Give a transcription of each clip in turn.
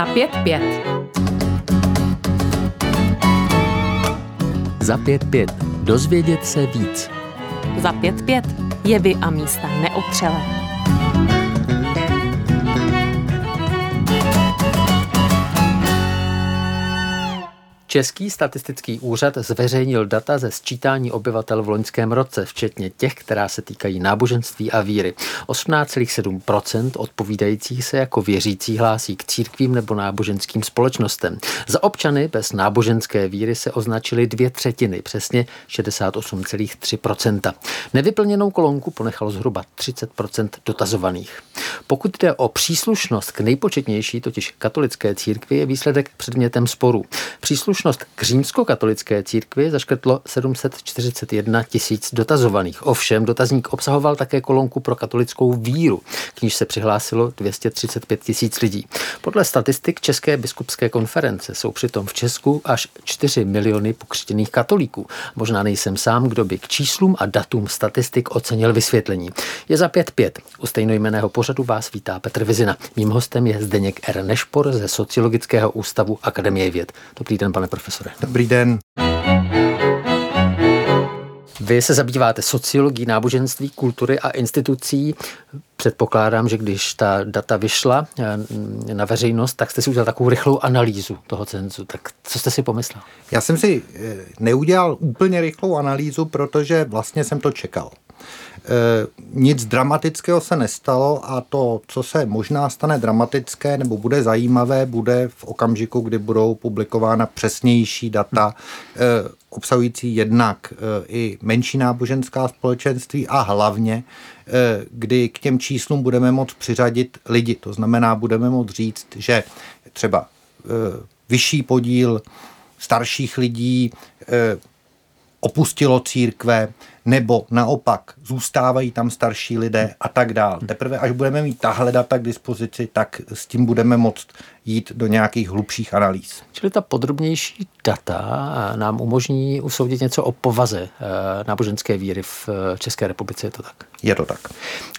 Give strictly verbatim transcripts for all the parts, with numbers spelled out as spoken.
Za pět pět. Za pět pět. Dozvědět se víc. Za pět pět. Jevy a místa neotřelé. Český statistický úřad zveřejnil data ze sčítání obyvatel v loňském roce, včetně těch, která se týkají náboženství a víry. osmnáct celá sedm procent odpovídajících se jako věřící hlásí k církvím nebo náboženským společnostem. Za občany bez náboženské víry se označily dvě třetiny, přesně šedesát osm celá tři procenta. Nevyplněnou kolonku ponechalo zhruba třicet procent dotazovaných. Pokud jde o příslušnost k nejpočetnější, totiž katolické církvi, je výsledek předmětem sporu. Příslušnost k římskokatolické církvi zaškrtlo sedm set čtyřicet jedna tisíc dotazovaných. Ovšem, dotazník obsahoval také kolonku pro katolickou víru, k níž se přihlásilo dvě stě třicet pět tisíc lidí. Podle statistik České biskupské konference jsou přitom v Česku až čtyři miliony pokřtěných katolíků. Možná nejsem sám, kdo by k číslům a datům statistik ocenil vysvětlení. Je za pět pět. U stejnojmenného pořadu vás vítá Petr Vizina. Mým hostem je Zdeněk R. Nešpor ze Sociologického ústavu Akademie věd. Dobrý den, pane profesore. Dobrý den. Vy se zabýváte sociologií, náboženství, kultury a institucí. Předpokládám, že když ta data vyšla na veřejnost, tak jste si udělal takovou rychlou analýzu toho cenzu. Tak co jste si pomyslel? Já jsem si neudělal úplně rychlou analýzu, protože vlastně jsem to čekal. Nic dramatického se nestalo a to, co se možná stane dramatické nebo bude zajímavé, bude v okamžiku, kdy budou publikována přesnější data obsahující jednak i menší náboženská společenství a hlavně, kdy k těm číslům budeme moct přiřadit lidi. To znamená, budeme moct říct, že třeba vyšší podíl starších lidí opustilo církve, nebo naopak zůstávají tam starší lidé a tak dál. Teprve až budeme mít tahle data k dispozici, tak s tím budeme moct jít do nějakých hlubších analýz. Čili ta podrobnější data nám umožní usoudit něco o povaze náboženské víry v České republice, je to tak? Je to tak.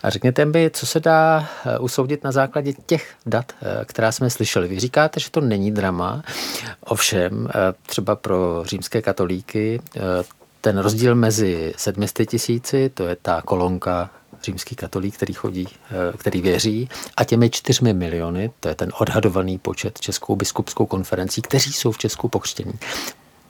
A řekněte mi, co se dá usoudit na základě těch dat, která jsme slyšeli. Vy říkáte, že to není drama, ovšem třeba pro římské katolíky ten rozdíl mezi sedmi sty tisíci, to je ta kolonka římský katolík, který chodí, který věří, a těmi čtyřmi miliony, to je ten odhadovaný počet Českou biskupskou konferencí, kteří jsou v Česku pokřtění.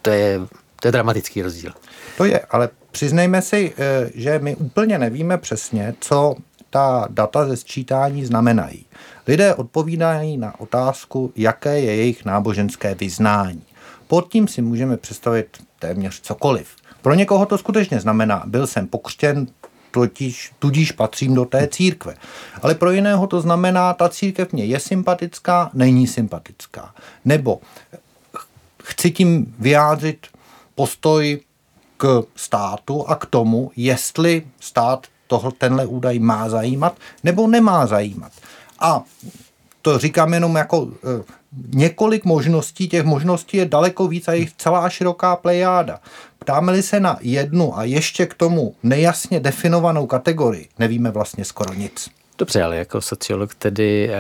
To je, to je dramatický rozdíl. To je, ale přiznejme si, že my úplně nevíme přesně, co ta data ze sčítání znamenají. Lidé odpovídají na otázku, jaké je jejich náboženské vyznání. Pod tím si můžeme představit téměř cokoliv. Pro někoho to skutečně znamená, byl jsem pokřtěn, totiž, tudíž patřím do té církve. Ale pro jiného to znamená, ta církev mě je sympatická, není sympatická. Nebo chci tím vyjádřit postoj k státu a k tomu, jestli stát tohle, tenhle údaj má zajímat, nebo nemá zajímat. A to říkám jenom jako e, několik možností, těch možností je daleko víc a jich celá široká plejáda. Ptáme-li se na jednu a ještě k tomu nejasně definovanou kategorii, nevíme vlastně skoro nic. Dobře, ale jako sociolog tedy e,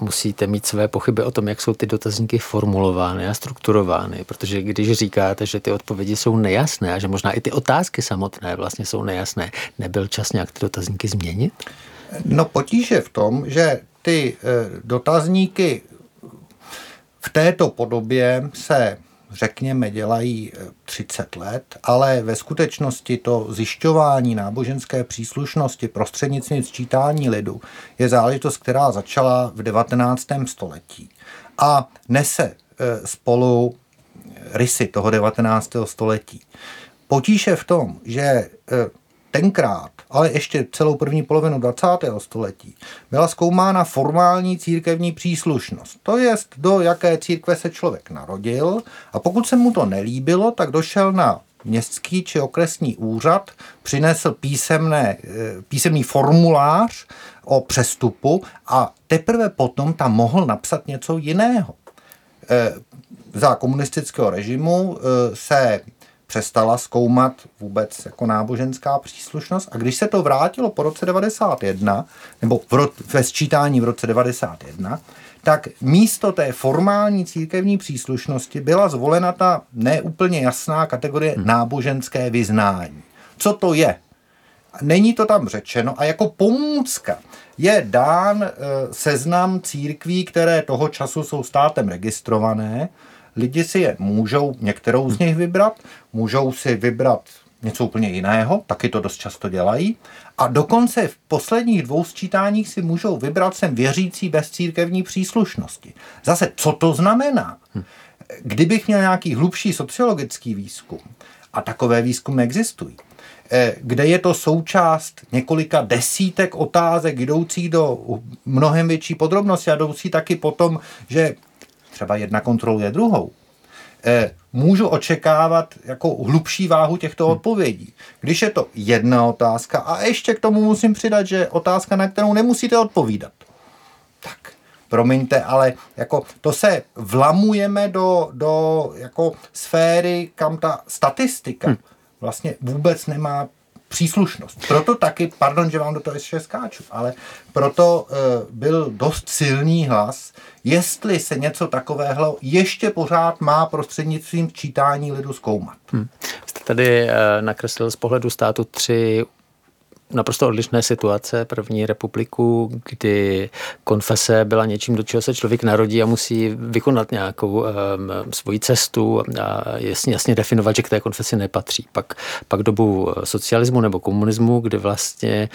musíte mít své pochyby o tom, jak jsou ty dotazníky formulovány a strukturovány, protože když říkáte, že ty odpovědi jsou nejasné a že možná i ty otázky samotné vlastně jsou nejasné, nebyl čas nějak ty dotazníky změnit? No potíž je v tom, že ty dotazníky v této podobě se, řekněme, dělají třicet let, ale ve skutečnosti to zjišťování náboženské příslušnosti prostřednictvím sčítání lidu je záležitost, která začala v devatenáctém století a nese spolu rysy toho devatenáctého století. Potíž je v tom, že tenkrát, ale ještě celou první polovinu dvacátého století, byla zkoumána formální církevní příslušnost. To jest, do jaké církve se člověk narodil a pokud se mu to nelíbilo, tak došel na městský či okresní úřad, přinesl písemné, písemný formulář o přestupu a teprve potom tam mohl napsat něco jiného. Za komunistického režimu se přestala zkoumat vůbec jako náboženská příslušnost. A když se to vrátilo po roce devadesát jedna, nebo v ro- ve sčítání v roce devadesát jedna, tak místo té formální církevní příslušnosti byla zvolena ta neúplně jasná kategorie náboženské vyznání. Co to je? Není to tam řečeno a jako pomůcka je dán seznam církví, které toho času jsou státem registrované. Lidi si je můžou některou z nich vybrat, můžou si vybrat něco úplně jiného, taky to dost často dělají. A dokonce v posledních dvou sčítáních si můžou vybrat sem věřící bez církevní příslušnosti. Zase, co to znamená? Kdybych měl nějaký hlubší sociologický výzkum, a takové výzkumy existují, kde je to součást několika desítek otázek, jdoucí do mnohem větší podrobnosti a jdoucí taky potom, že třeba jedna kontroluje druhou, můžu očekávat jako hlubší váhu těchto odpovědí. Když je to jedna otázka a ještě k tomu musím přidat, že otázka, na kterou nemusíte odpovídat. Tak, promiňte, ale jako to se vlamujeme do, do jako sféry, kam ta statistika vlastně vůbec nemá příslušnost. Proto taky, pardon, že vám do toho ještě skáču, ale proto uh, byl dost silný hlas, jestli se něco takového ještě pořád má prostřednictvím čítání lidu zkoumat. Hmm. Jste tady uh, nakreslil z pohledu státu tři naprosto odlišné situace. První republiku, kdy konfese byla něčím, do čeho se člověk narodí a musí vykonat nějakou um, svoji cestu a jasně, jasně definovat, že k té konfesi nepatří. Pak, pak dobu socialismu nebo komunismu, kdy vlastně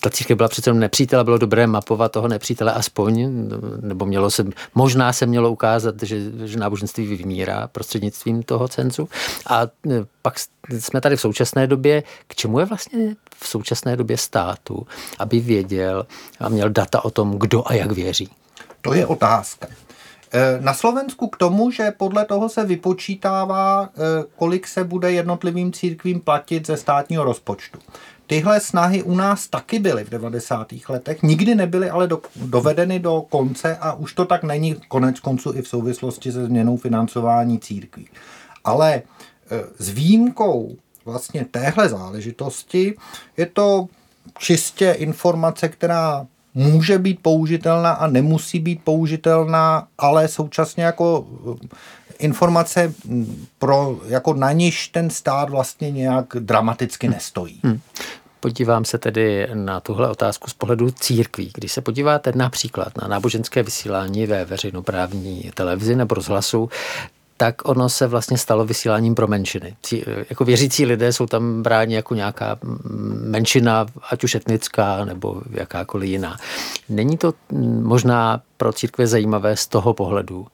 ta církev byla přece nepřítele, bylo dobré mapovat toho nepřítele aspoň, nebo mělo se, možná se mělo ukázat, že, že náboženství vymírá prostřednictvím toho cenzu. A pak jsme tady v současné době, k čemu je vlastně v současné době státu, aby věděl a měl data o tom, kdo a jak věří? To je otázka. Na Slovensku k tomu, že podle toho se vypočítává, kolik se bude jednotlivým církvím platit ze státního rozpočtu. Tyhle snahy u nás taky byly v devadesátých letech, nikdy nebyly ale do, dovedeny do konce a už to tak není konec konců i v souvislosti se změnou financování církví. Ale s výjimkou vlastně téhle záležitosti je to čistě informace, která může být použitelná a nemusí být použitelná, ale současně jako informace, pro, jako na niž ten stát vlastně nějak dramaticky nestojí. Hmm. Podívám se tedy na tuhle otázku z pohledu církví. Když se podíváte například na náboženské vysílání ve veřejnoprávní televizi nebo rozhlasu, tak ono se vlastně stalo vysíláním pro menšiny. Cí, jako věřící lidé jsou tam bráni jako nějaká menšina, ať už etnická nebo jakákoliv jiná. Není to možná pro církve zajímavé z toho pohledu,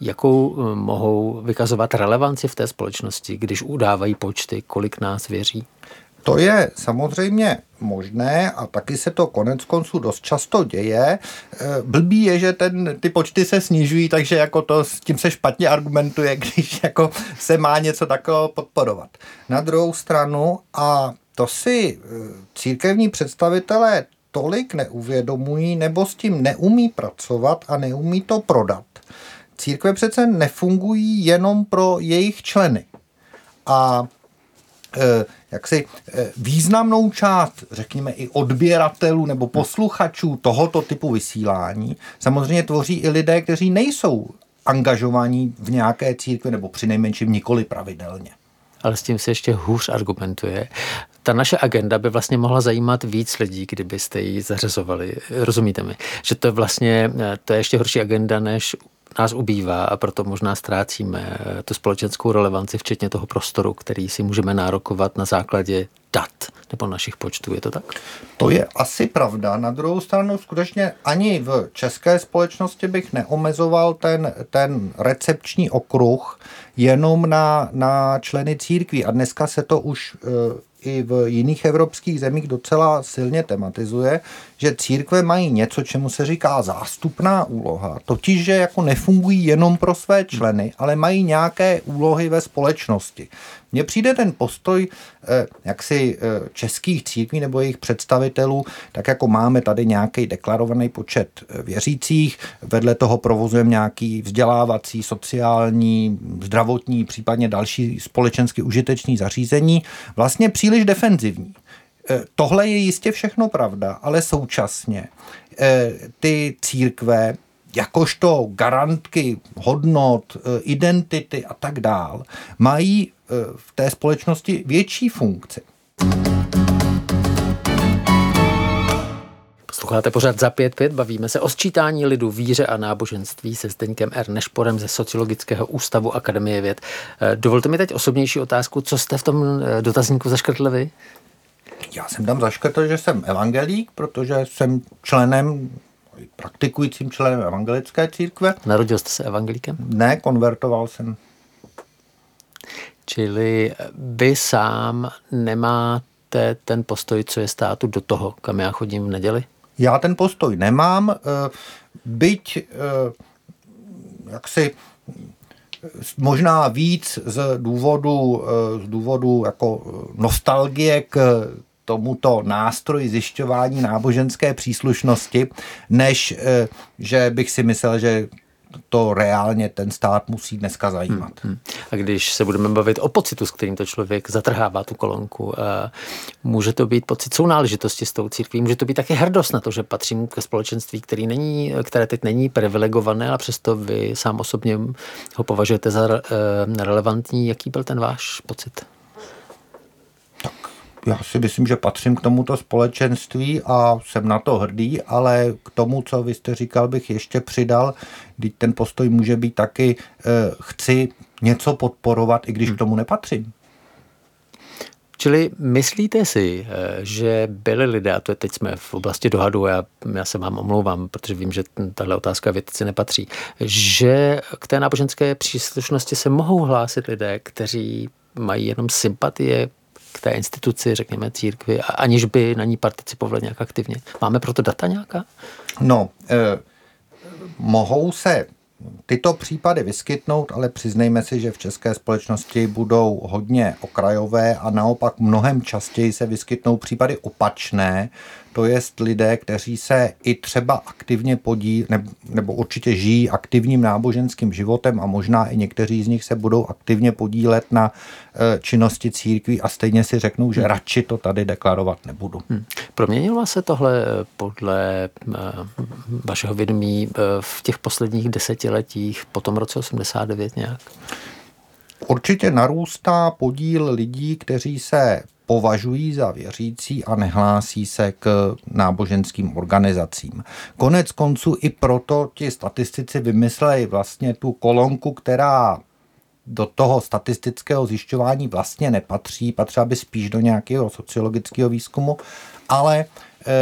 jakou mohou vykazovat relevanci v té společnosti, když udávají počty, kolik nás věří? To je samozřejmě možné a taky se to konec konců dost často děje. Blbý je, že ten, ty počty se snižují, takže jako to, s tím se špatně argumentuje, když jako se má něco takového podporovat. Na druhou stranu, a to si církevní představitelé tolik neuvědomují nebo s tím neumí pracovat a neumí to prodat. Církve přece nefungují jenom pro jejich členy. A jaksi významnou část, řekněme i odběratelů nebo posluchačů tohoto typu vysílání samozřejmě tvoří i lidé, kteří nejsou angažovaní v nějaké církvi nebo přinejmenším nikoli pravidelně. Ale s tím se ještě hůř argumentuje. Ta naše agenda by vlastně mohla zajímat víc lidí, kdybyste ji zařazovali. Rozumíte mi, že to je vlastně, to je ještě horší agenda, než nás ubývá a proto možná ztrácíme tu společenskou relevanci, včetně toho prostoru, který si můžeme nárokovat na základě dat nebo našich počtů. Je to tak? To je asi pravda. Na druhou stranu skutečně ani v české společnosti bych neomezoval ten, ten recepční okruh jenom na, na členy církví. A dneska se to už e, i v jiných evropských zemích docela silně tematizuje, že církve mají něco, čemu se říká zástupná úloha. Totiž, že jako nefungují jenom pro své členy, ale mají nějaké úlohy ve společnosti. Mně přijde ten postoj eh, jaksi eh, českých církví nebo jejich představitelů, tak jako máme tady nějaký deklarovaný počet věřících, vedle toho provozujeme nějaký vzdělávací, sociální, zdravotní, případně další společensky užitečný zařízení, vlastně příliš defenzivní. Tohle je jistě všechno pravda, ale současně ty církve jakožto garantky hodnot, identity a tak dál, mají v té společnosti větší funkci. Posloucháte pořád Za pět pět, bavíme se o sčítání lidu, víře a náboženství se Zdeňkem R. Nešporem ze Sociologického ústavu Akademie věd. Dovolte mi teď osobnější otázku, co jste v tom dotazníku zaškrtli vy? Já jsem tam zaškrtl, že jsem evangelík, protože jsem členem, praktikujícím členem evangelické církve. Narodil jste se evangelíkem? Ne, konvertoval jsem. Čili vy sám nemáte ten postoj, co je státu, do toho, kam já chodím v neděli? Já ten postoj nemám, byť jaksi možná víc z důvodu, z důvodu jako nostalgie k tomuto nástroji zjišťování náboženské příslušnosti, než že bych si myslel, že to reálně ten stát musí dneska zajímat. Hmm, hmm. A když se budeme bavit o pocitu, s kterým to člověk zatrhává tu kolonku, může to být pocit sounáležitosti s tou církví, může to být také hrdost na to, že patřím ke společenství, který není, které teď není privilegované, a přesto vy sám osobně ho považujete za relevantní. Jaký byl ten váš pocit? Tak já si myslím, že patřím k tomuto společenství a jsem na to hrdý, ale k tomu, co vy jste říkal, bych ještě přidal, když ten postoj může být taky, eh, chci něco podporovat, i když k tomu nepatřím. Čili myslíte si, že byli lidé, a to je, teď jsme v oblasti dohadu, já, já se vám omlouvám, protože vím, že tahle otázka vědci nepatří, že k té náboženské příslušnosti se mohou hlásit lidé, kteří mají jenom sympatie k té instituci, řekněme církvi, aniž by na ní participovali nějak aktivně. Máme proto data nějaká? No, eh, mohou se tyto případy vyskytnout, ale přiznejme si, že v české společnosti budou hodně okrajové a naopak mnohem častěji se vyskytnou případy opačné, to jest lidé, kteří se i třeba aktivně podílí, nebo určitě žijí aktivním náboženským životem a možná i někteří z nich se budou aktivně podílet na činnosti církví a stejně si řeknou, že hmm. radši to tady deklarovat nebudu. Hmm. Proměnilo se tohle podle vašeho vědomí v těch posledních desetiletích po tom roce osmdesát devět nějak? Určitě narůstá podíl lidí, kteří se považují za věřící a nehlásí se k náboženským organizacím. Konec konců i proto ti statistici vymysleli vlastně tu kolonku, která do toho statistického zjišťování vlastně nepatří, patřila by spíš do nějakého sociologického výzkumu, ale eh,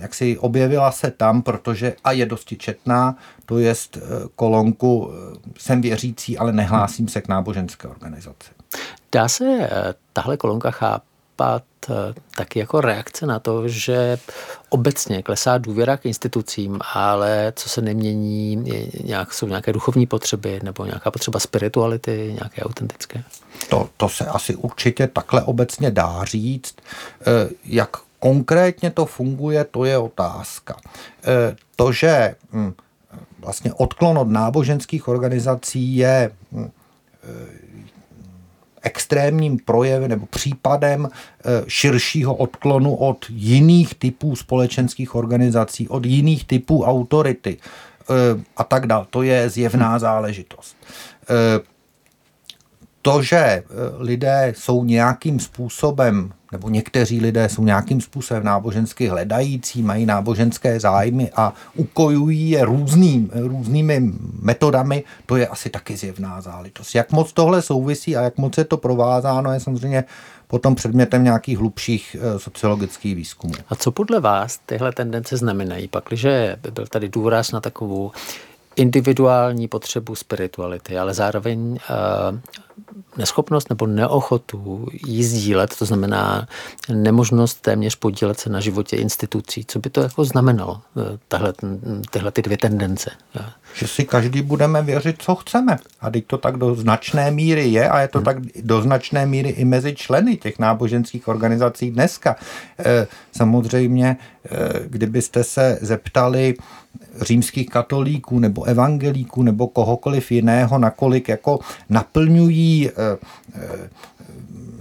jak si objevila se tam, protože a je dosti četná, to jest kolonku jsem věřící, ale nehlásím se k náboženské organizaci. Dá se tahle kolonka chápat taky jako reakce na to, že obecně klesá důvěra k institucím, ale co se nemění, nějak, jsou nějaké duchovní potřeby nebo nějaká potřeba spirituality, nějaké autentické? To, to se asi určitě takhle obecně dá říct. Jak konkrétně to funguje, to je otázka. To, že vlastně odklon od náboženských organizací je extrémním projevem nebo případem širšího odklonu od jiných typů společenských organizací, od jiných typů autority a tak dále. To je zjevná záležitost. To, že lidé jsou nějakým způsobem, nebo někteří lidé jsou nějakým způsobem nábožensky hledající, mají náboženské zájmy a ukojují je různým, různými metodami, to je asi taky zjevná záležitost. Jak moc tohle souvisí a jak moc je to provázáno, je samozřejmě potom předmětem nějakých hlubších sociologických výzkumů. A co podle vás tyhle tendence znamenají? Pakliže byl tady důraz na takovou individuální potřebu spirituality, ale zároveň uh, neschopnost nebo neochotu ji sdílet, to znamená nemožnost téměř podílet se na životě institucí. Co by to jako znamenalo, tahle, tyhle ty dvě tendence? Že si každý budeme věřit, co chceme. A teď to tak do značné míry je a je to hmm. tak do značné míry i mezi členy těch náboženských organizací dneska. E, samozřejmě, e, kdybyste se zeptali římských katolíků nebo evangelíků nebo kohokoliv jiného, nakolik jako naplňují e, e,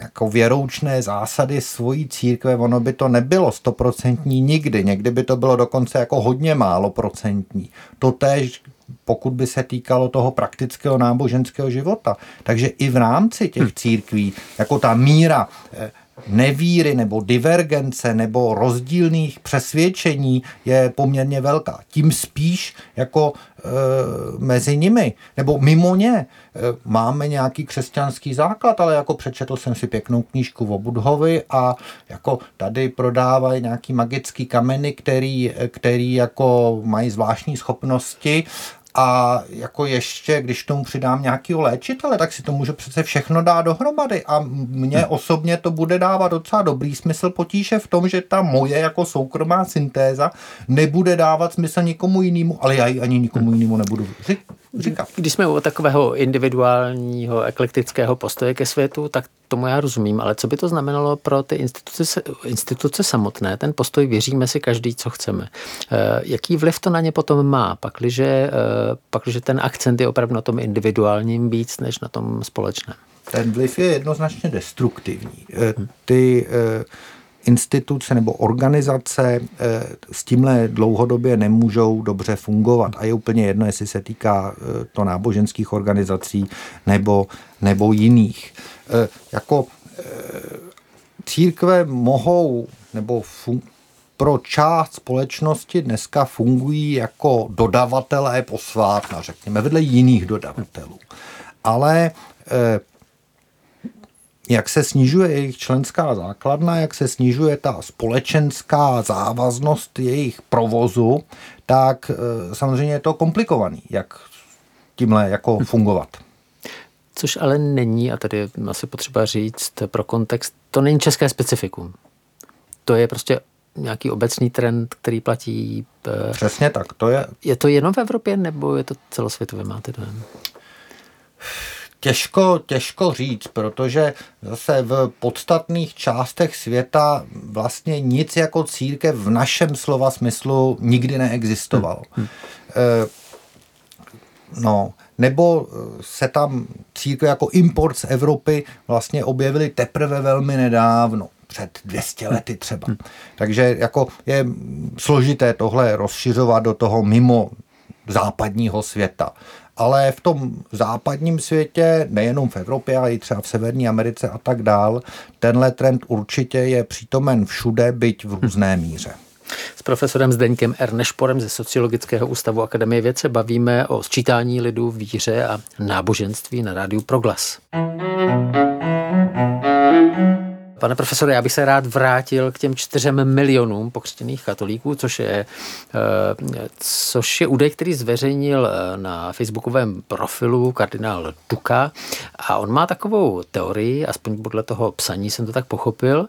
jako věroučné zásady svojí církve, ono by to nebylo stoprocentní nikdy. Někdy by to bylo dokonce jako hodně málo procentní. Totéž pokud by se týkalo toho praktického náboženského života. Takže i v rámci těch církví, jako ta míra nevíry nebo divergence nebo rozdílných přesvědčení je poměrně velká. Tím spíš jako e, mezi nimi, nebo mimo ně e, máme nějaký křesťanský základ, ale jako přečetl jsem si pěknou knížku o Budhovi a jako tady prodávají nějaký magický kameny, který, který jako mají zvláštní schopnosti. A jako ještě, když tomu přidám nějakýho léčitele, tak si to může přece všechno dát dohromady a mně osobně to bude dávat docela dobrý smysl, potíže v tom, že ta moje jako soukromá syntéza nebude dávat smysl nikomu jinému, ale já ji ani nikomu jinému nebudu říkat. Když jsme u takového individuálního, eklektického postoje ke světu, tak tomu já rozumím, ale co by to znamenalo pro ty instituce, instituce samotné, ten postoj věříme si každý, co chceme. E, jaký vliv to na ně potom má, pakliže, e, pakliže ten akcent je opravdu na tom individuálním víc, než na tom společném? Ten vliv je jednoznačně destruktivní. E, ty e, instituce nebo organizace e, s tímhle dlouhodobě nemůžou dobře fungovat a je úplně jedno, jestli se týká e, to náboženských organizací nebo, nebo jiných. E, jako e, církve mohou nebo fun- pro část společnosti dneska fungují jako dodavatelé posvátna, řekněme, vedle jiných dodavatelů. Ale e, jak se snižuje jejich členská základna, jak se snižuje ta společenská závaznost jejich provozu, tak e, samozřejmě je to komplikovaný, jak tímhle jako fungovat. Což ale není, a tady asi potřeba říct pro kontext, to není české specifikum. To je prostě nějaký obecný trend, který platí... Přesně tak, to je... Je to jenom v Evropě, nebo je to celosvětové, máte dojem? Těžko, těžko říct, protože zase v podstatných částech světa vlastně nic jako církev v našem slova smyslu nikdy neexistovalo. Hmm. No... Nebo se tam církve jako import z Evropy vlastně objevily teprve velmi nedávno, před dvě stě lety třeba. Takže jako je složité tohle rozšiřovat do toho mimo západního světa. Ale v tom západním světě, nejenom v Evropě, ale i třeba v Severní Americe a tak dál, tenhle trend určitě je přítomen všude, byť v různé míře. S profesorem Zdeňkem R. Nešporem ze Sociologického ústavu Akademie věd se bavíme o sčítání lidu, víře a náboženství na rádiu Proglas. Pane profesore, já bych se rád vrátil k těm čtyřem milionům pokřtěných katolíků, což je, což je údaj, který zveřejnil na facebookovém profilu kardinál Duka. A on má takovou teorii, aspoň podle toho psaní jsem to tak pochopil,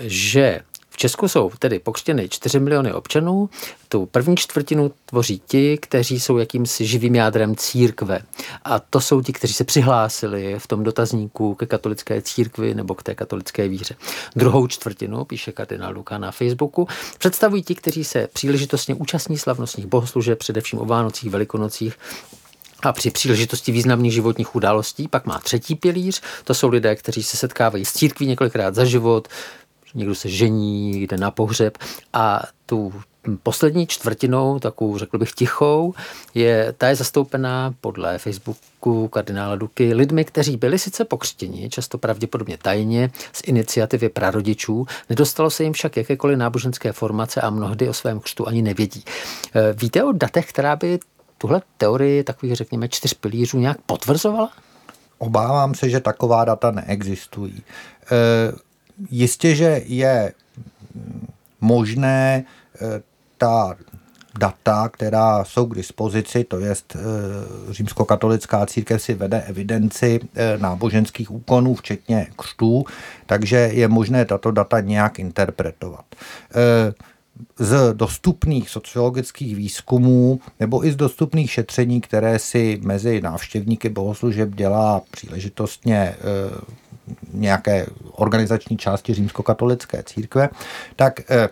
že v Česku jsou tedy pokřtěny čtyři miliony občanů, tu první čtvrtinu tvoří ti, kteří jsou jakýmsi živým jádrem církve. A to jsou ti, kteří se přihlásili v tom dotazníku ke katolické církvi nebo k té katolické víře. Druhou čtvrtinu, píše kardinál Duka na Facebooku, představují ti, kteří se příležitostně účastní slavnostních bohoslužeb, především o Vánocích, Velikonocích, a při příležitosti významných životních událostí. Pak má třetí pilíř, to jsou lidé, kteří se setkávají s církví několikrát za život, někdo se žení, jde na pohřeb a tu poslední čtvrtinou, takovou řekl bych tichou, je, ta je zastoupená podle Facebooku kardinála Duky lidmi, kteří byli sice pokřtěni, často pravděpodobně tajně, z iniciativy prarodičů, nedostalo se jim však jakékoliv náboženské formace a mnohdy o svém křtu ani nevědí. Víte o datech, která by tuhle teorii takových, řekněme, čtyř pilířů nějak potvrzovala? Obávám se, že taková data neexistují. E- Jistě, že je možné ta data, která jsou k dispozici, to jest římskokatolická církev si vede evidenci náboženských úkonů, včetně křtů, takže je možné tato data nějak interpretovat. Z dostupných sociologických výzkumů nebo i z dostupných šetření, které si mezi návštěvníky bohoslužeb dělá příležitostně nějaké organizační části římskokatolické církve, tak e,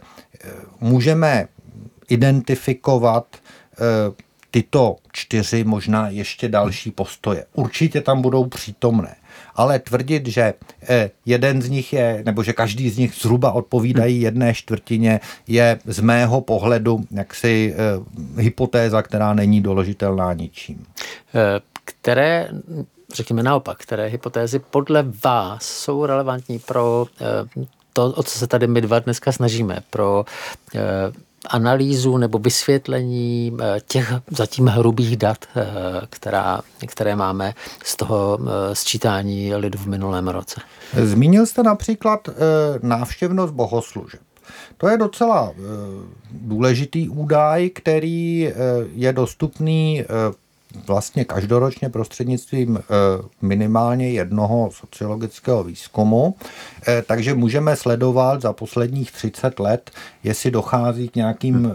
můžeme identifikovat e, tyto čtyři, možná ještě další postoje. Určitě tam budou přítomné, ale tvrdit, že jeden z nich je, nebo že každý z nich zhruba odpovídají jedné čtvrtině, je z mého pohledu jaksi hypotéza, která není doložitelná ničím. Které, řekněme naopak, které hypotézy podle vás jsou relevantní pro to, o co se tady my dva dneska snažíme, pro analýzu nebo vysvětlení těch zatím hrubých dat, která, které máme z toho sčítání lidu v minulém roce? Zmínil jste například návštěvnost bohoslužeb. To je docela důležitý údaj, který je dostupný vlastně každoročně prostřednictvím minimálně jednoho sociologického výzkumu, takže můžeme sledovat za posledních třicet let, jestli dochází k nějakým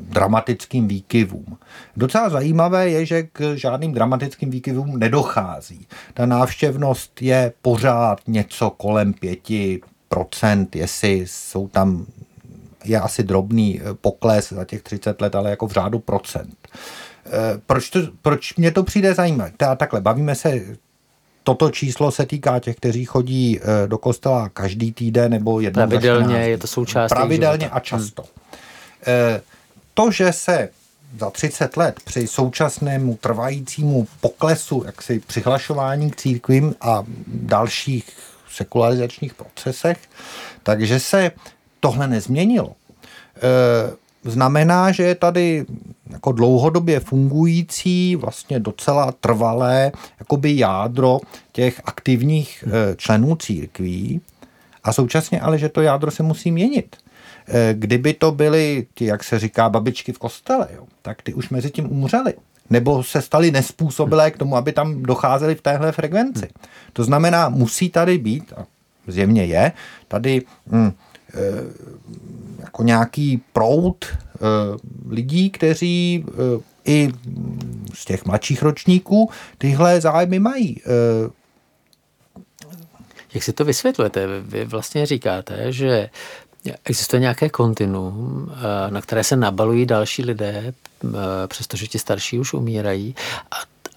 dramatickým výkyvům. Docela zajímavé je, že k žádným dramatickým výkyvům nedochází. Ta návštěvnost je pořád něco kolem pět procent, jestli jsou tam, je asi drobný pokles za těch třicet let, ale jako v řádu procent. Proč, to, proč mě to přijde zajímavé? Ta, takhle, bavíme se, toto číslo se týká těch, kteří chodí do kostela každý týden nebo jednou za čtrnáct dní. Pravidelně je to součást. Pravidelně a často. Hmm. To, že se za třicet let při současnému trvajícímu poklesu jaksi přihlašování k církvím a dalších sekularizačních procesech, takže se tohle nezměnilo, znamená, že je tady jako dlouhodobě fungující, vlastně docela trvalé jakoby jádro těch aktivních členů církví a současně ale, že to jádro se musí měnit. Kdyby to byly, ty, jak se říká, babičky v kostele, jo, tak ty už mezi tím umřeli. Nebo se staly nespůsobilé k tomu, aby tam docházeli v téhle frekvenci. To znamená, musí tady být, a zjevně je, tady... Hm, jako nějaký proud lidí, kteří i z těch mladších ročníků tyhle zájmy mají. Jak si to vysvětlujete? Vy vlastně říkáte, že existuje nějaké kontinuum, na které se nabalují další lidé, přestože ti starší už umírají, a,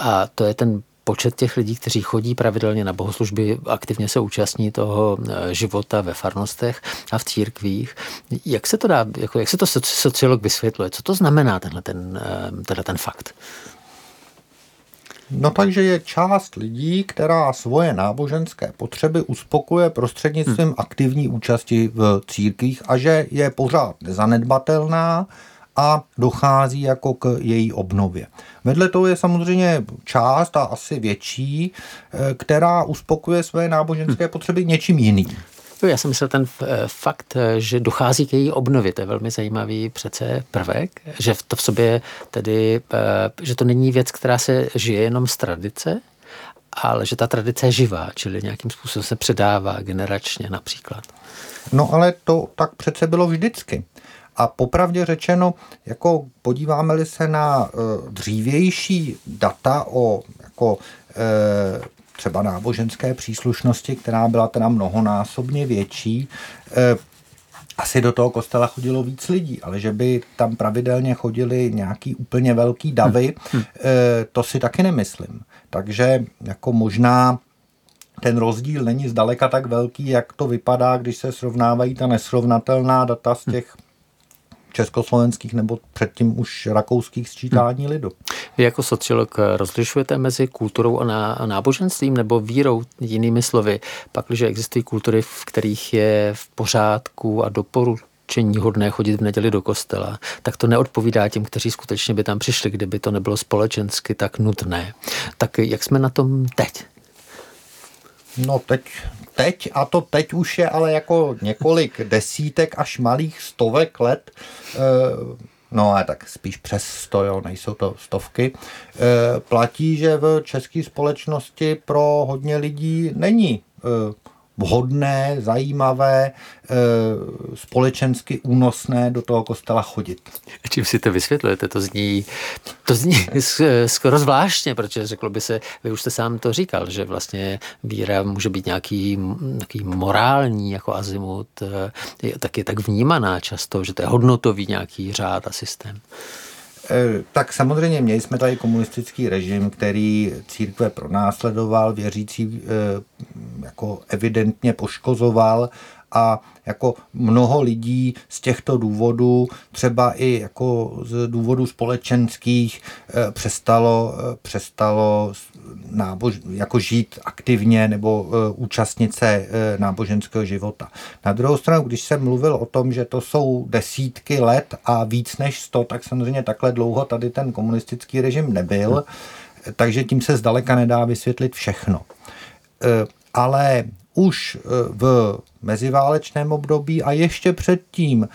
a to je ten počet těch lidí, kteří chodí pravidelně na bohoslužby, aktivně se účastní toho života ve farnostech a v církvích. Jak se to dá, jako jak se to sociolog vysvětluje? Co to znamená tenhle ten, tenhle ten fakt? No takže je část lidí, která svoje náboženské potřeby uspokuje prostřednictvím hmm. aktivní účasti v církvích a že je pořád nezanedbatelná a dochází jako k její obnově. Vedle toho je samozřejmě část, a asi větší, která uspokuje své náboženské potřeby něčím jiným. Já jsem myslel ten fakt, že dochází k její obnově, to je velmi zajímavý přece prvek, že to v sobě tedy, že to není věc, která se žije jenom z tradice, ale že ta tradice je živá, čili nějakým způsobem se předává generačně například. No ale to tak přece bylo vždycky. A popravdě řečeno, jako podíváme-li se na e, dřívější data o jako, e, třeba náboženské příslušnosti, která byla teda mnohonásobně větší, e, asi do toho kostela chodilo víc lidí, ale že by tam pravidelně chodili nějaký úplně velký davy, e, to si taky nemyslím. Takže jako možná ten rozdíl není zdaleka tak velký, jak to vypadá, když se srovnávají ta nesrovnatelná data z těch československých nebo předtím už rakouských sčítání lidu. Vy jako sociolog rozlišujete mezi kulturou a náboženstvím nebo vírou, jinými slovy, pakliže existují kultury, v kterých je v pořádku a doporučení hodné chodit v neděli do kostela, tak to neodpovídá těm, kteří skutečně by tam přišli, kdyby to nebylo společensky tak nutné. Tak jak jsme na tom teď? No teď, teď, a to teď už je ale jako několik desítek až malých stovek let, no a tak spíš přes sto, jo, nejsou to stovky, platí, že v české společnosti pro hodně lidí není vhodné, zajímavé, společensky únosné do toho kostela chodit. A čím si to vysvětlujete? To zní, to zní skoro zvláštně, protože řeklo by se, vy už jste sám to říkal, že vlastně víra může být nějaký, nějaký morální jako azimut, tak je tak vnímaná často, že to je hodnotový nějaký řád a systém. Tak samozřejmě měli jsme tady komunistický režim, který církve pronásledoval, věřící jako evidentně poškozoval a jako mnoho lidí z těchto důvodů, třeba i jako z důvodů společenských, přestalo, přestalo nábož, jako žít aktivně nebo účastnit se náboženského života. Na druhou stranu, když jsem mluvil o tom, že to jsou desítky let a víc než sto, tak samozřejmě takhle dlouho tady ten komunistický režim nebyl, takže tím se zdaleka nedá vysvětlit všechno. Ale už v meziválečném období a ještě předtím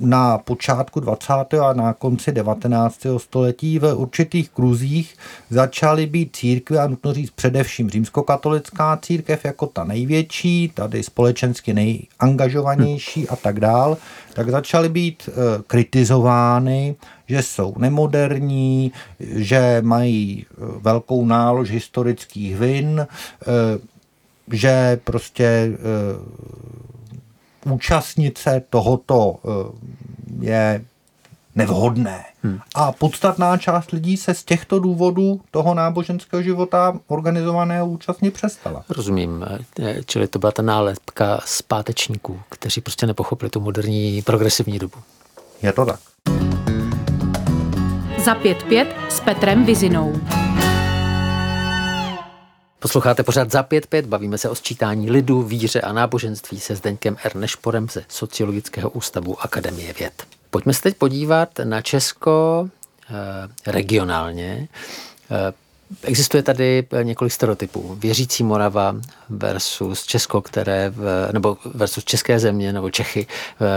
na počátku dvacátého a na konci devatenáctého století v určitých kruzích začaly být církve, a nutno říct především římskokatolická církev jako ta největší, tady společensky nejangažovanější a tak dál, tak začaly být kritizovány, že jsou nemoderní, že mají velkou nálož historických vin, že prostě e, účastnit se tohoto e, je nevhodné. Hmm. A podstatná část lidí se z těchto důvodů toho náboženského života organizovaného účastně přestala. Rozumím. Čili to byla ta nálepka zpátečníků, kteří prostě nepochopili tu moderní progresivní dobu. Je to tak. Za pět pět s Petrem Vizinou. Posloucháte pořád Za pět pět, bavíme se o sčítání lidu, víře a náboženství se Zdeňkem R. Nešporem ze Sociologického ústavu Akademie věd. Pojďme se teď podívat na Česko eh, regionálně. Eh, existuje tady několik stereotypů. Věřící Morava versus Česko, které, v, nebo versus české země nebo Čechy,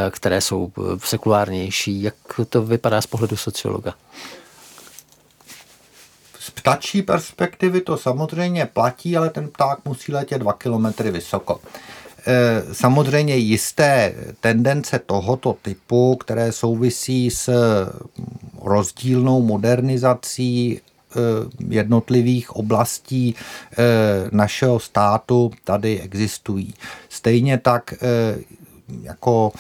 eh, které jsou sekulárnější. Jak to vypadá z pohledu sociologa? Z ptačí perspektivy to samozřejmě platí, ale ten pták musí letět dva kilometry vysoko. Samozřejmě jisté tendence tohoto typu, které souvisí s rozdílnou modernizací jednotlivých oblastí našeho státu, tady existují. Stejně tak jako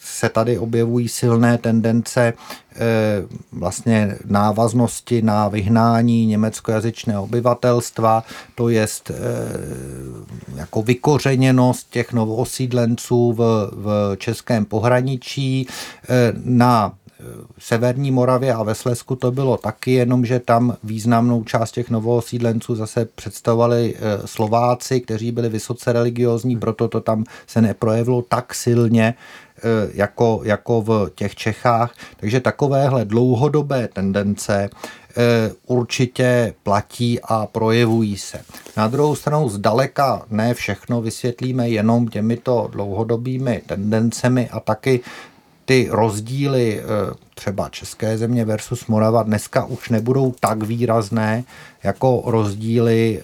se tady objevují silné tendence vlastně návaznosti na vyhnání německojazyčného obyvatelstva, to jest jako vykořeněnost těch novoosídlenců v, v českém pohraničí. Na severní Moravě a ve Slezsku to bylo taky, jenomže tam významnou část těch novoosídlenců zase představovali Slováci, kteří byli vysoce religiózní, proto to tam se neprojevilo tak silně jako, jako v těch Čechách. Takže takovéhle dlouhodobé tendence určitě platí a projevují se. Na druhou stranu zdaleka ne všechno vysvětlíme jenom těmito dlouhodobými tendencemi a taky ty rozdíly třeba české země versus Morava dneska už nebudou tak výrazné jako rozdíly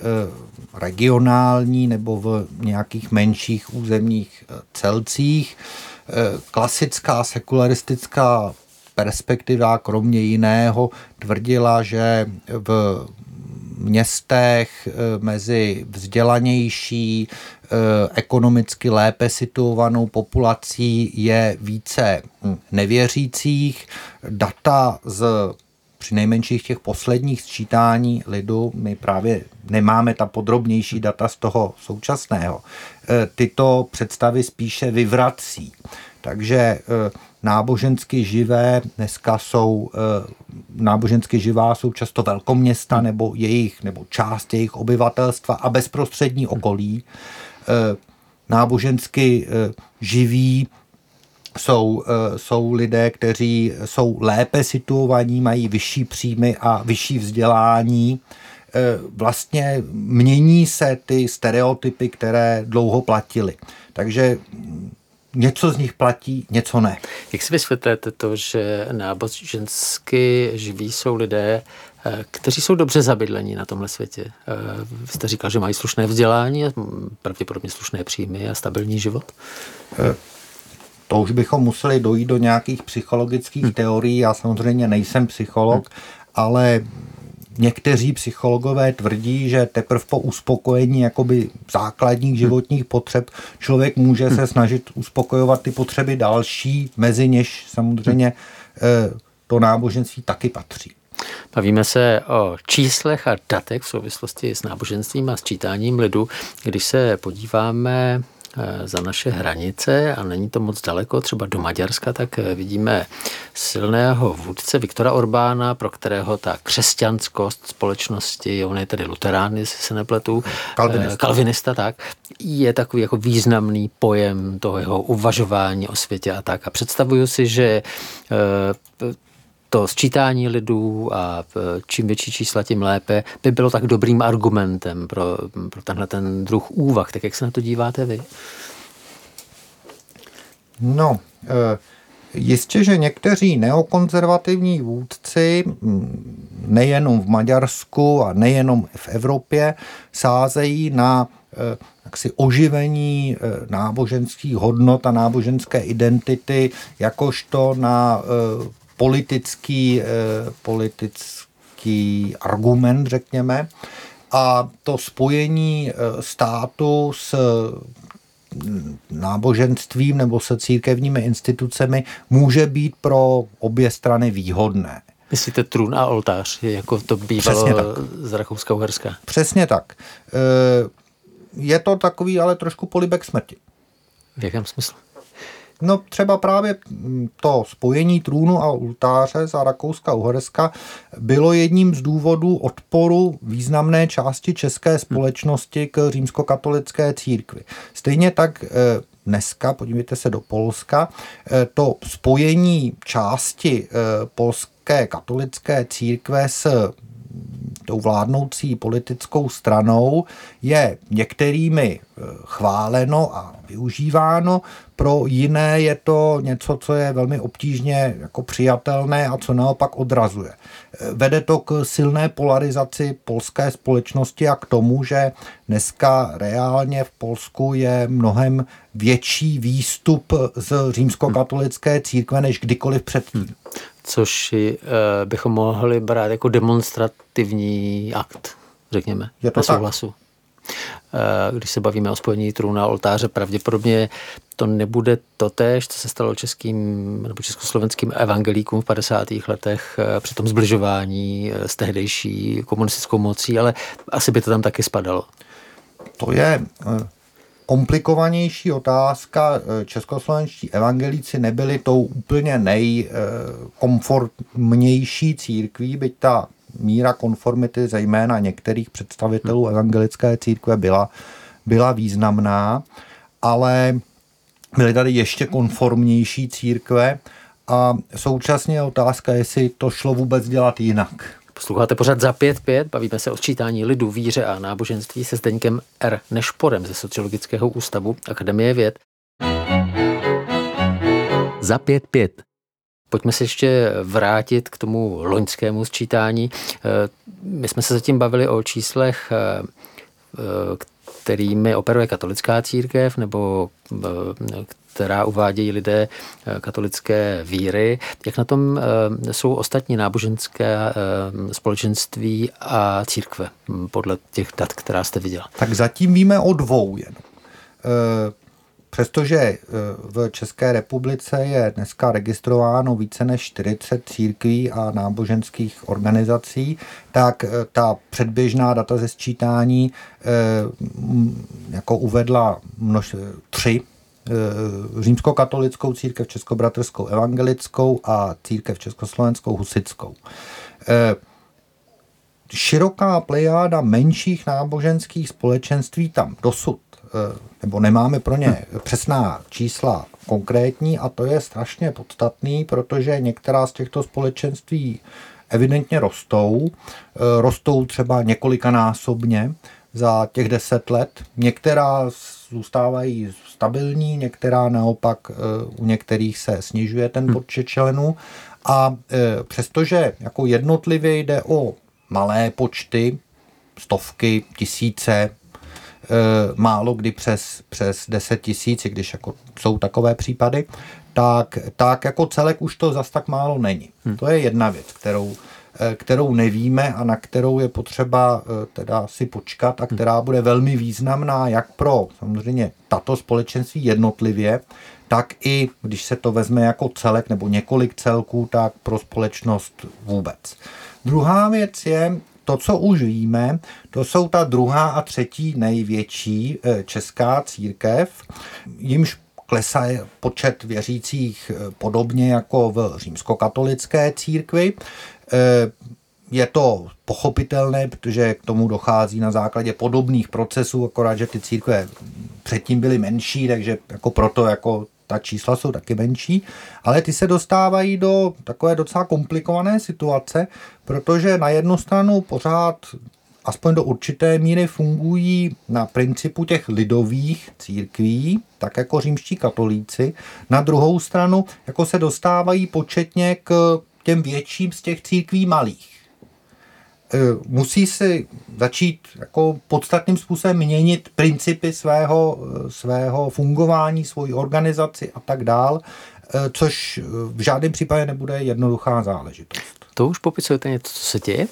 regionální nebo v nějakých menších územních celcích. Klasická sekularistická perspektiva kromě jiného tvrdila, že v městech mezi vzdělanější, ekonomicky lépe situovanou populací je více nevěřících. Data z přinejmenších těch posledních sčítání lidu, my právě nemáme ta podrobnější data z toho současného, tyto představy spíše vyvrací. Takže nábožensky živé dneska jsou, nábožensky živá jsou často velkoměsta nebo jejich, nebo část jejich obyvatelstva a bezprostřední okolí. Nábožensky živí jsou, jsou lidé, kteří jsou lépe situovaní, mají vyšší příjmy a vyšší vzdělání. Vlastně mění se ty stereotypy, které dlouho platily. Takže něco z nich platí, něco ne. Jak si vysvětlete to, že nábožensky živí jsou lidé, kteří jsou dobře zabydlení na tomhle světě? Vy jste říkal, že mají slušné vzdělání, pravděpodobně slušné příjmy a stabilní život? To už bychom museli dojít do nějakých psychologických hmm. teorií. Já samozřejmě nejsem psycholog, hmm. ale někteří psychologové tvrdí, že teprve po uspokojení jakoby základních životních potřeb člověk může se snažit uspokojovat ty potřeby další, mezi něž samozřejmě to náboženství taky patří. Bavíme se o číslech a datech v souvislosti s náboženstvím a sčítáním lidu. Když se podíváme za naše hranice, a není to moc daleko, třeba do Maďarska, tak vidíme silného vůdce Viktora Orbána, pro kterého ta křesťanskost společnosti, on je tedy luterán, jestli se nepletu, kalvinista. kalvinista, tak, je takový jako významný pojem toho jeho uvažování o světě a tak. A představuju si, že to sčítání lidů a čím větší čísla, tím lépe, by bylo tak dobrým argumentem pro, pro tenhle ten druh úvah. Tak jak se na to díváte vy? No, jistě, že někteří neokonzervativní vůdci, nejenom v Maďarsku a nejenom v Evropě, sázejí na jaksi oživení náboženských hodnot a náboženské identity, jakožto na politický, eh, politický argument, řekněme. A to spojení eh, státu s náboženstvím nebo se církevními institucemi může být pro obě strany výhodné. Myslíte trůn a oltář, jako to bývalo z Rakouska-Uherska? Přesně tak. Eh, je to takový ale trošku polibek smrti. V jakém smyslu? No třeba právě to spojení trůnu a oltáře za Rakouska-Uherska bylo jedním z důvodů odporu významné části české společnosti k římskokatolické církvi. Stejně tak dneska, podívejte se do Polska, to spojení části polské katolické církve s tou vládnoucí politickou stranou je některými chváleno a využíváno, pro jiné je to něco, co je velmi obtížně jako přijatelné a co naopak odrazuje. Vede to k silné polarizaci polské společnosti a k tomu, že dneska reálně v Polsku je mnohem větší výstup z římskokatolické církve než kdykoliv předtím. Což bychom mohli brát jako demonstrativní akt, řekněme, nesouhlasu. Když se bavíme o spojení trůna a oltáře, pravděpodobně to nebude totéž, co se stalo českým nebo československým evangelíkům v padesátých letech při tom zbližování s tehdejší komunistickou mocí, ale asi by to tam taky spadalo. To je komplikovanější otázka. Českoslovenští evangelíci nebyli tou úplně nejkomfortnější církví, byť ta míra konformity zejména některých představitelů evangelické církve byla, byla významná, ale byly tady ještě konformnější církve a současně je otázka, jestli to šlo vůbec dělat jinak. Posloucháte pořád za pět pět, bavíme se o sčítání lidu, víře a náboženství se Zdeňkem R. Nešporem ze Sociologického ústavu Akademie věd. Za pět pět. Pojďme se ještě vrátit k tomu loňskému sčítání. My jsme se zatím bavili o číslech, kterými operuje katolická církev nebo která uvádějí lidé katolické víry. Jak na tom jsou ostatní náboženské společenství a církve podle těch dat, která jste viděla? Tak zatím víme o dvou jen. Přestože v České republice je dneska registrováno více než čtyřicet církví a náboženských organizací, tak ta předběžná data ze sčítání jako uvedla množ, tři, římskokatolickou církev, českobratrskou evangelickou a církev československou husitskou. Široká plejáda menších náboženských společenství tam dosud nebo nemáme pro ně přesná čísla konkrétní a to je strašně podstatný, protože některá z těchto společenství evidentně rostou. Rostou třeba několikanásobně za těch deset let. Některá zůstávají stabilní, některá naopak u některých se snižuje ten počet členů a přestože jako jednotlivě jde o malé počty, stovky, tisíce, málo kdy přes, přes deset tisíc, i když jako jsou takové případy, tak, tak jako celek už to zas tak málo není. Hmm. To je jedna věc, kterou, kterou nevíme a na kterou je potřeba teda si počkat a která bude velmi významná jak pro samozřejmě tato společenství jednotlivě, tak i když se to vezme jako celek nebo několik celků, tak pro společnost vůbec. Druhá věc je, to, co už víme, to jsou ta druhá a třetí největší česká církev, jimž klesá počet věřících podobně jako v římskokatolické církvi. Je to pochopitelné, protože k tomu dochází na základě podobných procesů, akorát, že ty církve předtím byly menší, takže jako proto jako ta čísla jsou taky menší, ale ty se dostávají do takové docela komplikované situace, protože na jednu stranu pořád aspoň do určité míry fungují na principu těch lidových církví, tak jako římští katolíci, na druhou stranu jako se dostávají početně k těm větším z těch církví malých. Musí si začít jako podstatným způsobem měnit principy svého, svého fungování, svoji organizaci a tak dál, což v žádném případě nebude jednoduchá záležitost. To už popisujete něco, co se děje?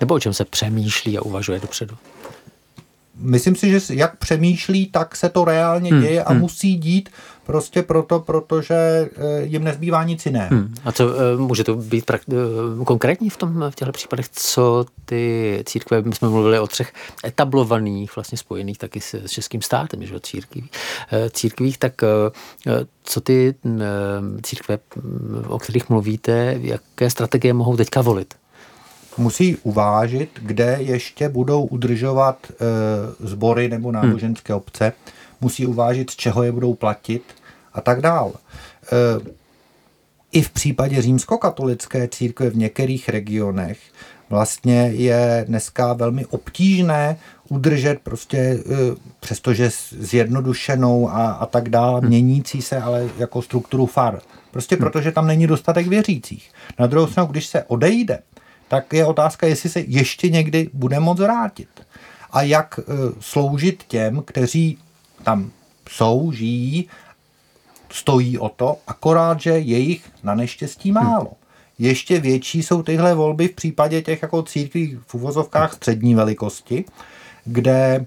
Nebo o čem se přemýšlí a uvažuje dopředu? Myslím si, že jak přemýšlí, tak se to reálně hmm, děje a hmm. musí dít prostě proto, protože jim nezbývá nic jiného. Hmm. A co může to být prak- konkrétní v tom v těchto případech, co ty církve, my jsme mluvili o třech etablovaných, vlastně spojených taky s, s českým státem, že o církví, církvích, tak co ty církve, o kterých mluvíte, jaké strategie mohou teďka volit? Musí uvážit, kde ještě budou udržovat e, sbory nebo náboženské obce, musí uvážit, z čeho je budou platit a tak dál. E, I v případě římskokatolické církve v některých regionech vlastně je dneska velmi obtížné udržet prostě, e, přestože zjednodušenou a, a tak dál, měnící se, ale jako strukturu far. Prostě protože tam není dostatek věřících. Na druhou stranu, když se odejde, tak je otázka, jestli se ještě někdy bude moc vrátit. A jak sloužit těm, kteří tam jsou, žijí, stojí o to, akorát, že je jich na neštěstí málo. Ještě větší jsou tyhle volby v případě těch jako církví v uvozovkách střední velikosti, kde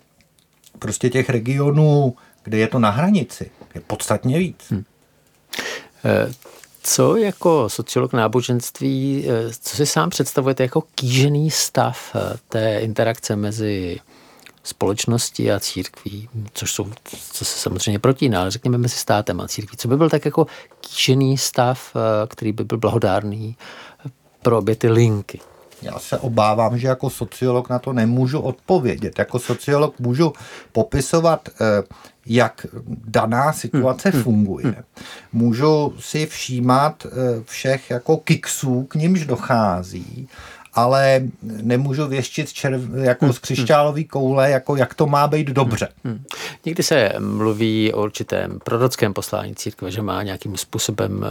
prostě těch regionů, kde je to na hranici, je podstatně víc. Hmm. Eh. Co jako sociolog náboženství, co si sám představujete jako kýžený stav té interakce mezi společností a církví, což jsou, co se samozřejmě protíná, ale řekněme mezi státem a církví. Co by byl tak jako kýžený stav, který by byl blahodárný pro obě ty linky? Já se obávám, že jako sociolog na to nemůžu odpovědět. Jako sociolog můžu popisovat, jak daná situace funguje. Můžu si všímat všech jako kiksů, k nimž dochází, ale nemůžu věštit červ, jako z křišťálové koule, jako jak to má být dobře. Někdy se mluví o určitém prorockém poslání církve, že má nějakým způsobem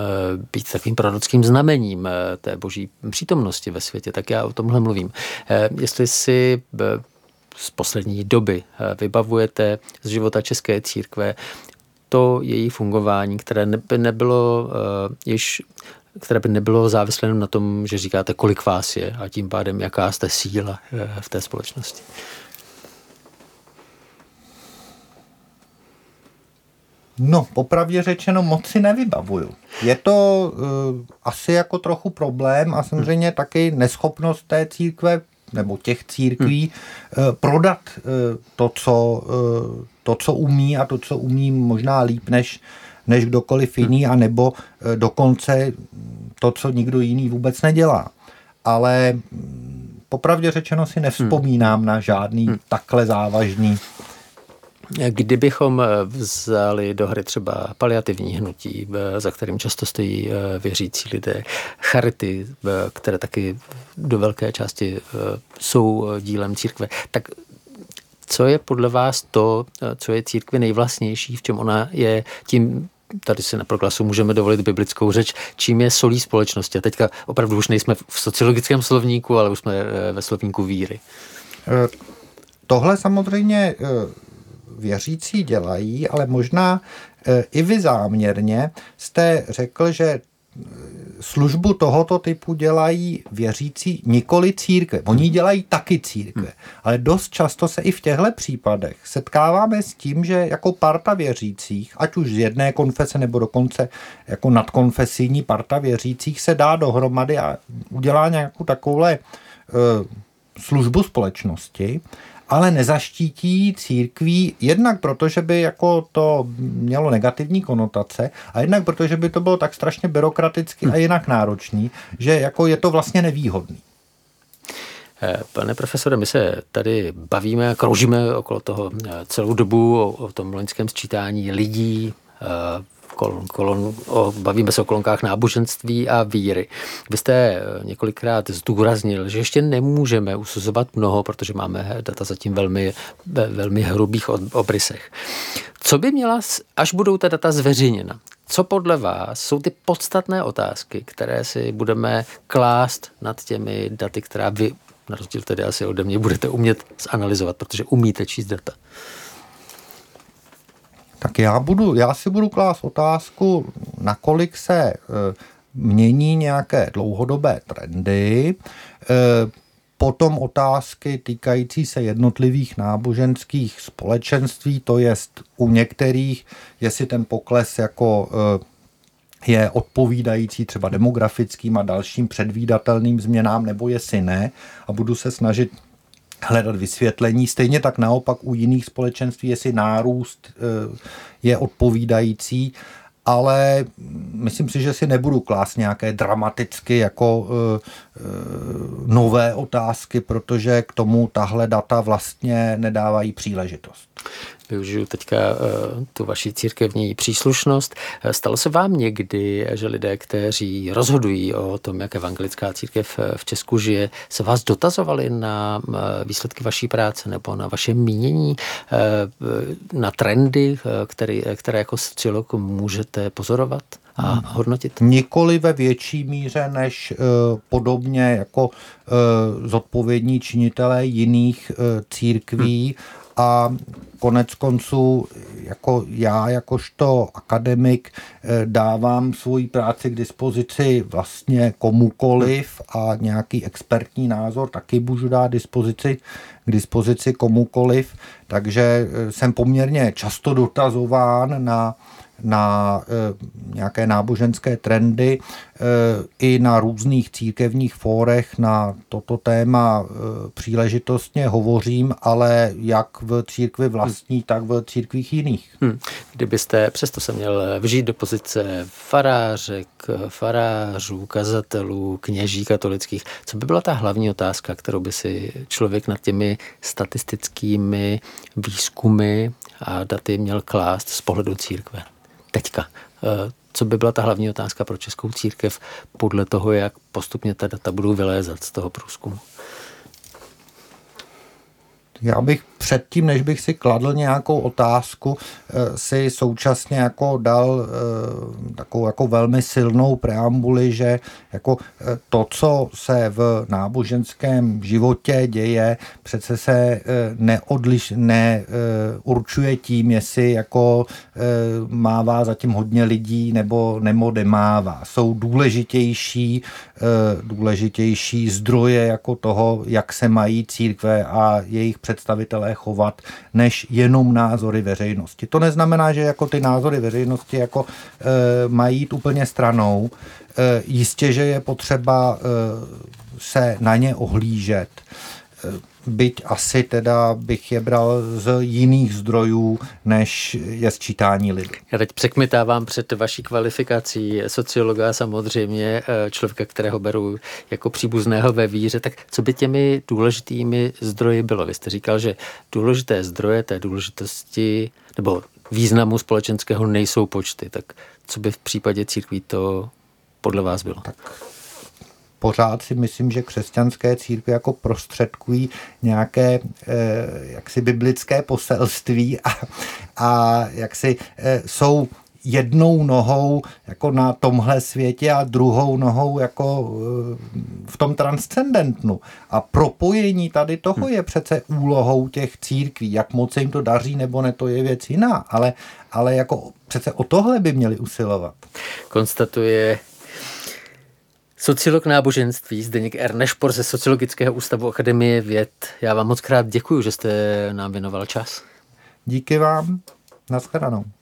být takovým prorockým znamením té boží přítomnosti ve světě, tak já o tomhle mluvím. Jestli si z poslední doby vybavujete z života české církve to její fungování, které by nebylo již které by nebylo závislé jenom na tom, že říkáte, kolik vás je a tím pádem, jaká jste síla v té společnosti. No, popravdě řečeno, moc si nevybavuju. Je to uh, asi jako trochu problém a samozřejmě hmm. taky neschopnost té církve nebo těch církví hmm. uh, prodat uh, to, co, uh, to, co umí a to, co umí možná líp, než než kdokoliv jiný, anebo dokonce to, co nikdo jiný vůbec nedělá. Ale popravdě řečeno si nevzpomínám na žádný takhle závažný. Kdybychom vzali do hry třeba paliativní hnutí, za kterým často stojí věřící lidé, charity, které taky do velké části jsou dílem církve, tak co je podle vás to, co je církvi nejvlastnější, v čem ona je tím, tady si na proklasu můžeme dovolit biblickou řeč, čím je solí společnosti. A teďka opravdu už nejsme v sociologickém slovníku, ale už jsme ve slovníku víry. Tohle samozřejmě věřící dělají, ale možná i vy záměrně jste řekl, že službu tohoto typu dělají věřící, nikoli církve. Oni dělají taky církve, ale dost často se i v těchto případech setkáváme s tím, že jako parta věřících, ať už z jedné konfese nebo dokonce jako nadkonfesijní parta věřících se dá dohromady a udělá nějakou takovouhle službu společnosti, ale nezaštítí církví jednak proto, že by jako to mělo negativní konotace a jednak proto, že by to bylo tak strašně byrokraticky a jinak náročný, že jako je to vlastně nevýhodný. Pane profesore, my se tady bavíme a kroužíme okolo toho celou dobu o, o tom loňském sčítání lidí, kolon, kolon, o, bavíme se o kolonkách náboženství a víry. Vy jste několikrát zdůraznil, že ještě nemůžeme usuzovat mnoho, protože máme data zatím velmi, velmi hrubých obrysech. Co by měla, až budou ta data zveřejněna, co podle vás jsou ty podstatné otázky, které si budeme klást nad těmi daty, která vy, na rozdíl tedy asi ode mě, budete umět zanalyzovat, protože umíte číst data? Tak já, budu, já si budu klást otázku, nakolik se e, mění nějaké dlouhodobé trendy, e, potom otázky týkající se jednotlivých náboženských společenství, to jest u některých, jestli ten pokles jako e, je odpovídající třeba demografickým a dalším předvídatelným změnám, nebo jestli ne, a budu se snažit hledat vysvětlení. Stejně tak naopak u jiných společenství, jestli nárůst je odpovídající, ale myslím si, že si nebudu klást nějaké dramaticky jako nové otázky, protože k tomu tahle data vlastně nedávají příležitost. Využiju teďka tu vaši církevní příslušnost. Stalo se vám někdy, že lidé, kteří rozhodují o tom, jak evangelická církev v Česku žije, se vás dotazovali na výsledky vaší práce nebo na vaše mínění, na trendy, které, které jako sociolog můžete pozorovat a hodnotit? Nikoli ve větší míře než podobně jako zodpovědní činitelé jiných církví. Hmm. A konec konců, jako já jakožto akademik dávám svoji práci k dispozici vlastně komukoliv a nějaký expertní názor taky můžu dát dispozici, k dispozici komukoliv, takže jsem poměrně často dotazován na na e, nějaké náboženské trendy e, i na různých církevních fórech na toto téma e, příležitostně hovořím, ale jak v církvi vlastní, hmm. tak v církvích jiných. Hmm. Kdybyste, přesto se měl vžít do pozice farářek, farářů, kazatelů, kněží katolických, co by byla ta hlavní otázka, kterou by si člověk nad těmi statistickými výzkumy a daty měl klást z pohledu církve? Teďka, co by byla ta hlavní otázka pro českou církev podle toho, jak postupně ta data budou vylézat z toho průzkumu? Já bych předtím, než bych si kladl nějakou otázku, si současně jako dal takovou jako velmi silnou preambuli, že jako to, co se v náboženském životě děje, přece se neodliš, neurčuje tím, jestli jako mává zatím hodně lidí nebo nemodemává. Jsou důležitější, důležitější zdroje jako toho, jak se mají církve a jejich představitelé chovat, než jenom názory veřejnosti. To neznamená, že jako ty názory veřejnosti jako e, mají jít úplně stranou. E, jistě, že je potřeba e, se na ně ohlížet. E, byť asi teda bych je bral z jiných zdrojů, než je sčítání lidí. Já teď překmitávám před vaší kvalifikací sociologa, samozřejmě člověka, kterého beru jako příbuzného ve víře, tak co by těmi důležitými zdroji bylo? Vy jste říkal, že důležité zdroje té důležitosti nebo významu společenského nejsou počty, tak co by v případě církví to podle vás bylo? Tak. Pořád si myslím, že křesťanské církve jako prostředkují nějaké eh, jaksi biblické poselství a, a jaksi eh, jsou jednou nohou jako na tomhle světě a druhou nohou jako v tom transcendentnu. A propojení tady toho je přece úlohou těch církví. Jak moc se jim to daří nebo ne, to je věc jiná, ale, ale jako přece o tohle by měli usilovat. Konstatuje Sociolog náboženství Zdeněk R. Nešpor ze Sociologického ústavu Akademie věd. Já vám moc krát děkuji, že jste nám věnoval čas. Díky vám. Nashledanou.